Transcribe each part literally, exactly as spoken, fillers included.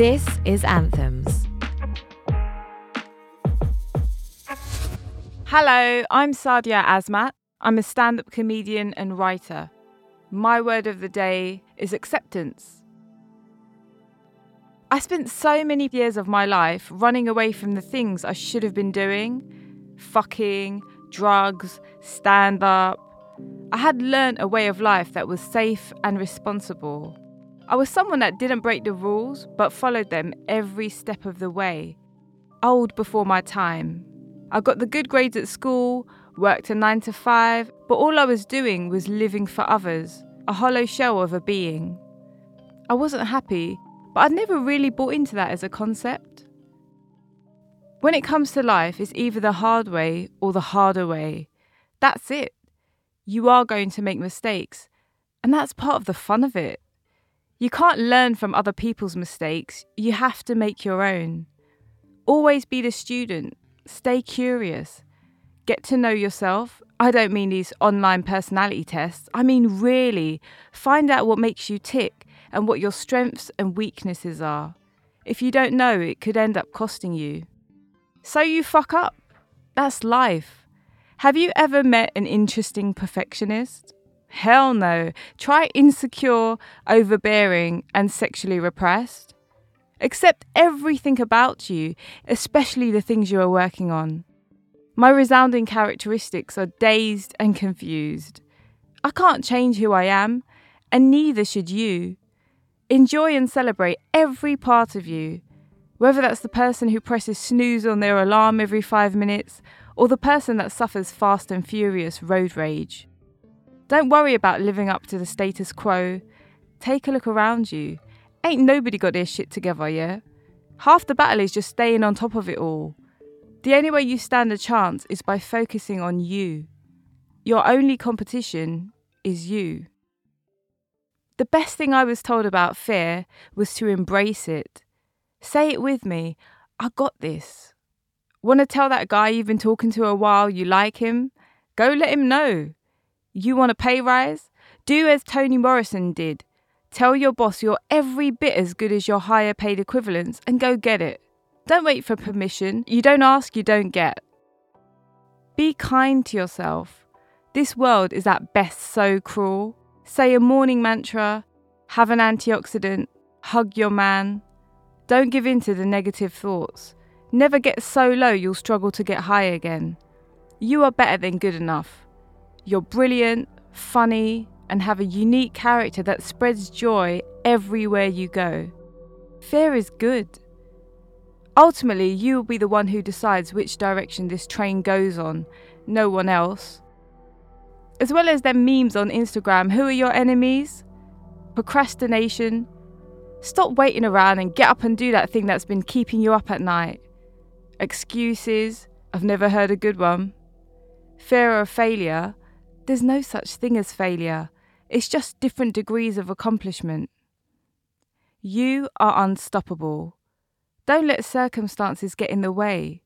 This is Anthems. Hello, I'm Sadia Azmat. I'm a stand-up comedian and writer. My word of the day is acceptance. I spent so many years of my life running away from the things I should have been doing. Fucking, drugs, stand-up. I had learned a way of life that was safe and responsible. I was someone that didn't break the rules, but followed them every step of the way. Old before my time. I got the good grades at school, worked a nine to five, but all I was doing was living for others, a hollow shell of a being. I wasn't happy, but I'd never really bought into that as a concept. When it comes to life, it's either the hard way or the harder way. That's it. You are going to make mistakes, and that's part of the fun of it. You can't learn from other people's mistakes, you have to make your own. Always be the student, stay curious, get to know yourself. I don't mean these online personality tests, I mean really, find out what makes you tick and what your strengths and weaknesses are. If you don't know, it could end up costing you. So you fuck up, that's life. Have you ever met an interesting perfectionist? Hell no. Try insecure, overbearing, and sexually repressed. Accept everything about you, especially the things you are working on. My resounding characteristics are dazed and confused. I can't change who I am, and neither should you. Enjoy and celebrate every part of you, whether that's the person who presses snooze on their alarm every five minutes, or the person that suffers fast and furious road rage. Don't worry about living up to the status quo. Take a look around you. Ain't nobody got their shit together, yeah? Half the battle is just staying on top of it all. The only way you stand a chance is by focusing on you. Your only competition is you. The best thing I was told about fear was to embrace it. Say it with me. I got this. Want to tell that guy you've been talking to a while you like him? Go let him know. You want a pay rise? Do as Toni Morrison did. Tell your boss you're every bit as good as your higher paid equivalents and go get it. Don't wait for permission. You don't ask, you don't get. Be kind to yourself. This world is at best so cruel. Say a morning mantra, have an antioxidant, hug your man. Don't give in to the negative thoughts. Never get so low you'll struggle to get high again. You are better than good enough. You're brilliant, funny, and have a unique character that spreads joy everywhere you go. Fear is good. Ultimately, you will be the one who decides which direction this train goes on, no one else. As well as them memes on Instagram, who are your enemies? Procrastination. Stop waiting around and get up and do that thing that's been keeping you up at night. Excuses. I've never heard a good one. Fear of failure. There's no such thing as failure. It's just different degrees of accomplishment. You are unstoppable. Don't let circumstances get in the way.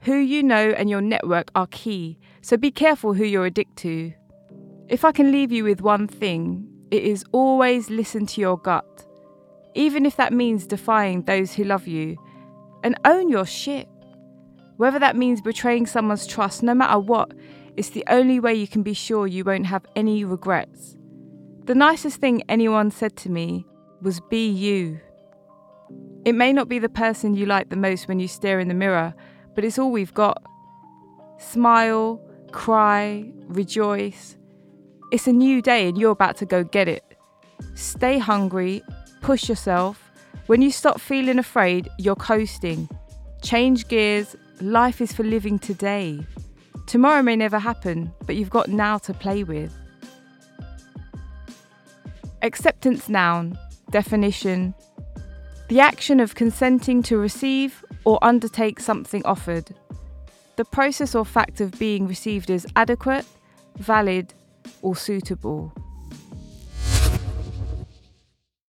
Who you know and your network are key, so be careful who you're addicted to. If I can leave you with one thing, it is always listen to your gut, even if that means defying those who love you, and own your shit. Whether that means betraying someone's trust, no matter what, it's the only way you can be sure you won't have any regrets. The nicest thing anyone said to me was, be you. It may not be the person you like the most when you stare in the mirror, but it's all we've got. Smile, cry, rejoice. It's a new day and you're about to go get it. Stay hungry, push yourself. When you stop feeling afraid, you're coasting. Change gears, life is for living today. Tomorrow may never happen, but you've got now to play with. Acceptance noun, definition. The action of consenting to receive or undertake something offered. The process or fact of being received as adequate, valid, or suitable.